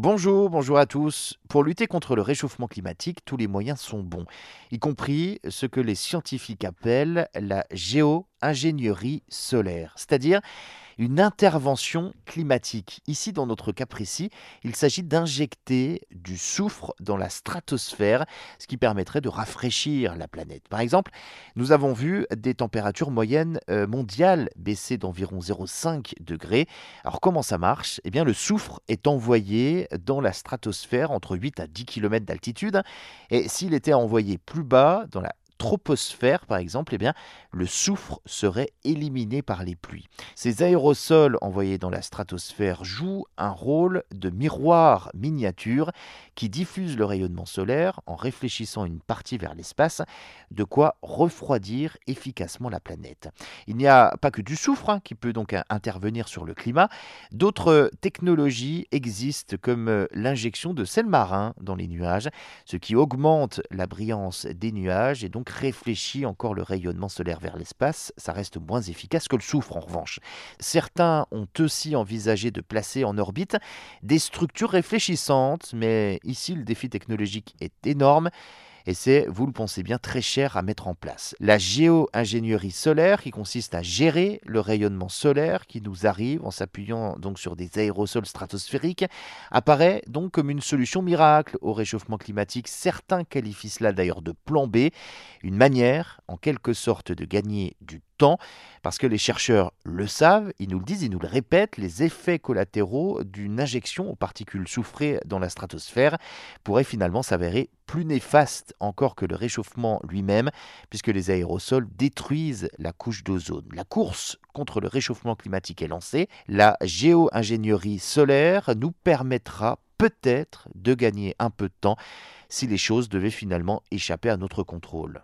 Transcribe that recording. Bonjour à tous. Pour lutter contre le réchauffement climatique, tous les moyens sont bons, y compris ce que les scientifiques appellent la géo-ingénierie solaire, c'est-à-dire une intervention climatique. Ici, dans notre cas précis, il s'agit d'injecter du soufre dans la stratosphère, ce qui permettrait de rafraîchir la planète. Par exemple, nous avons vu des températures moyennes mondiales baisser d'environ 0,5 degrés. Alors comment ça marche? Eh bien, le soufre est envoyé dans la stratosphère entre 8 à 10 km d'altitude. Et s'il était envoyé plus bas, dans la troposphère par exemple, eh bien, le soufre serait éliminé par les pluies. Ces aérosols envoyés dans la stratosphère jouent un rôle de miroir miniature qui diffuse le rayonnement solaire en réfléchissant une partie vers l'espace, de quoi refroidir efficacement la planète. Il n'y a pas que du soufre qui peut donc intervenir sur le climat. D'autres technologies existent comme l'injection de sel marin dans les nuages, ce qui augmente la brillance des nuages et donc réfléchit encore le rayonnement solaire vers l'espace. Ça reste moins efficace que le soufre en revanche. Certains ont aussi envisagé de placer en orbite des structures réfléchissantes, mais ici le défi technologique est énorme. Et c'est, vous le pensez bien, très cher à mettre en place. La géo-ingénierie solaire, qui consiste à gérer le rayonnement solaire qui nous arrive en s'appuyant donc sur des aérosols stratosphériques, apparaît donc comme une solution miracle au réchauffement climatique. Certains qualifient cela d'ailleurs de plan B, une manière en quelque sorte de gagner du temps, parce que les chercheurs le savent, ils nous le disent, ils nous le répètent, les effets collatéraux d'une injection aux particules soufrées dans la stratosphère pourraient finalement s'avérer plus néfaste encore que le réchauffement lui-même, puisque les aérosols détruisent la couche d'ozone. La course contre le réchauffement climatique est lancée. La géo-ingénierie solaire nous permettra peut-être de gagner un peu de temps si les choses devaient finalement échapper à notre contrôle.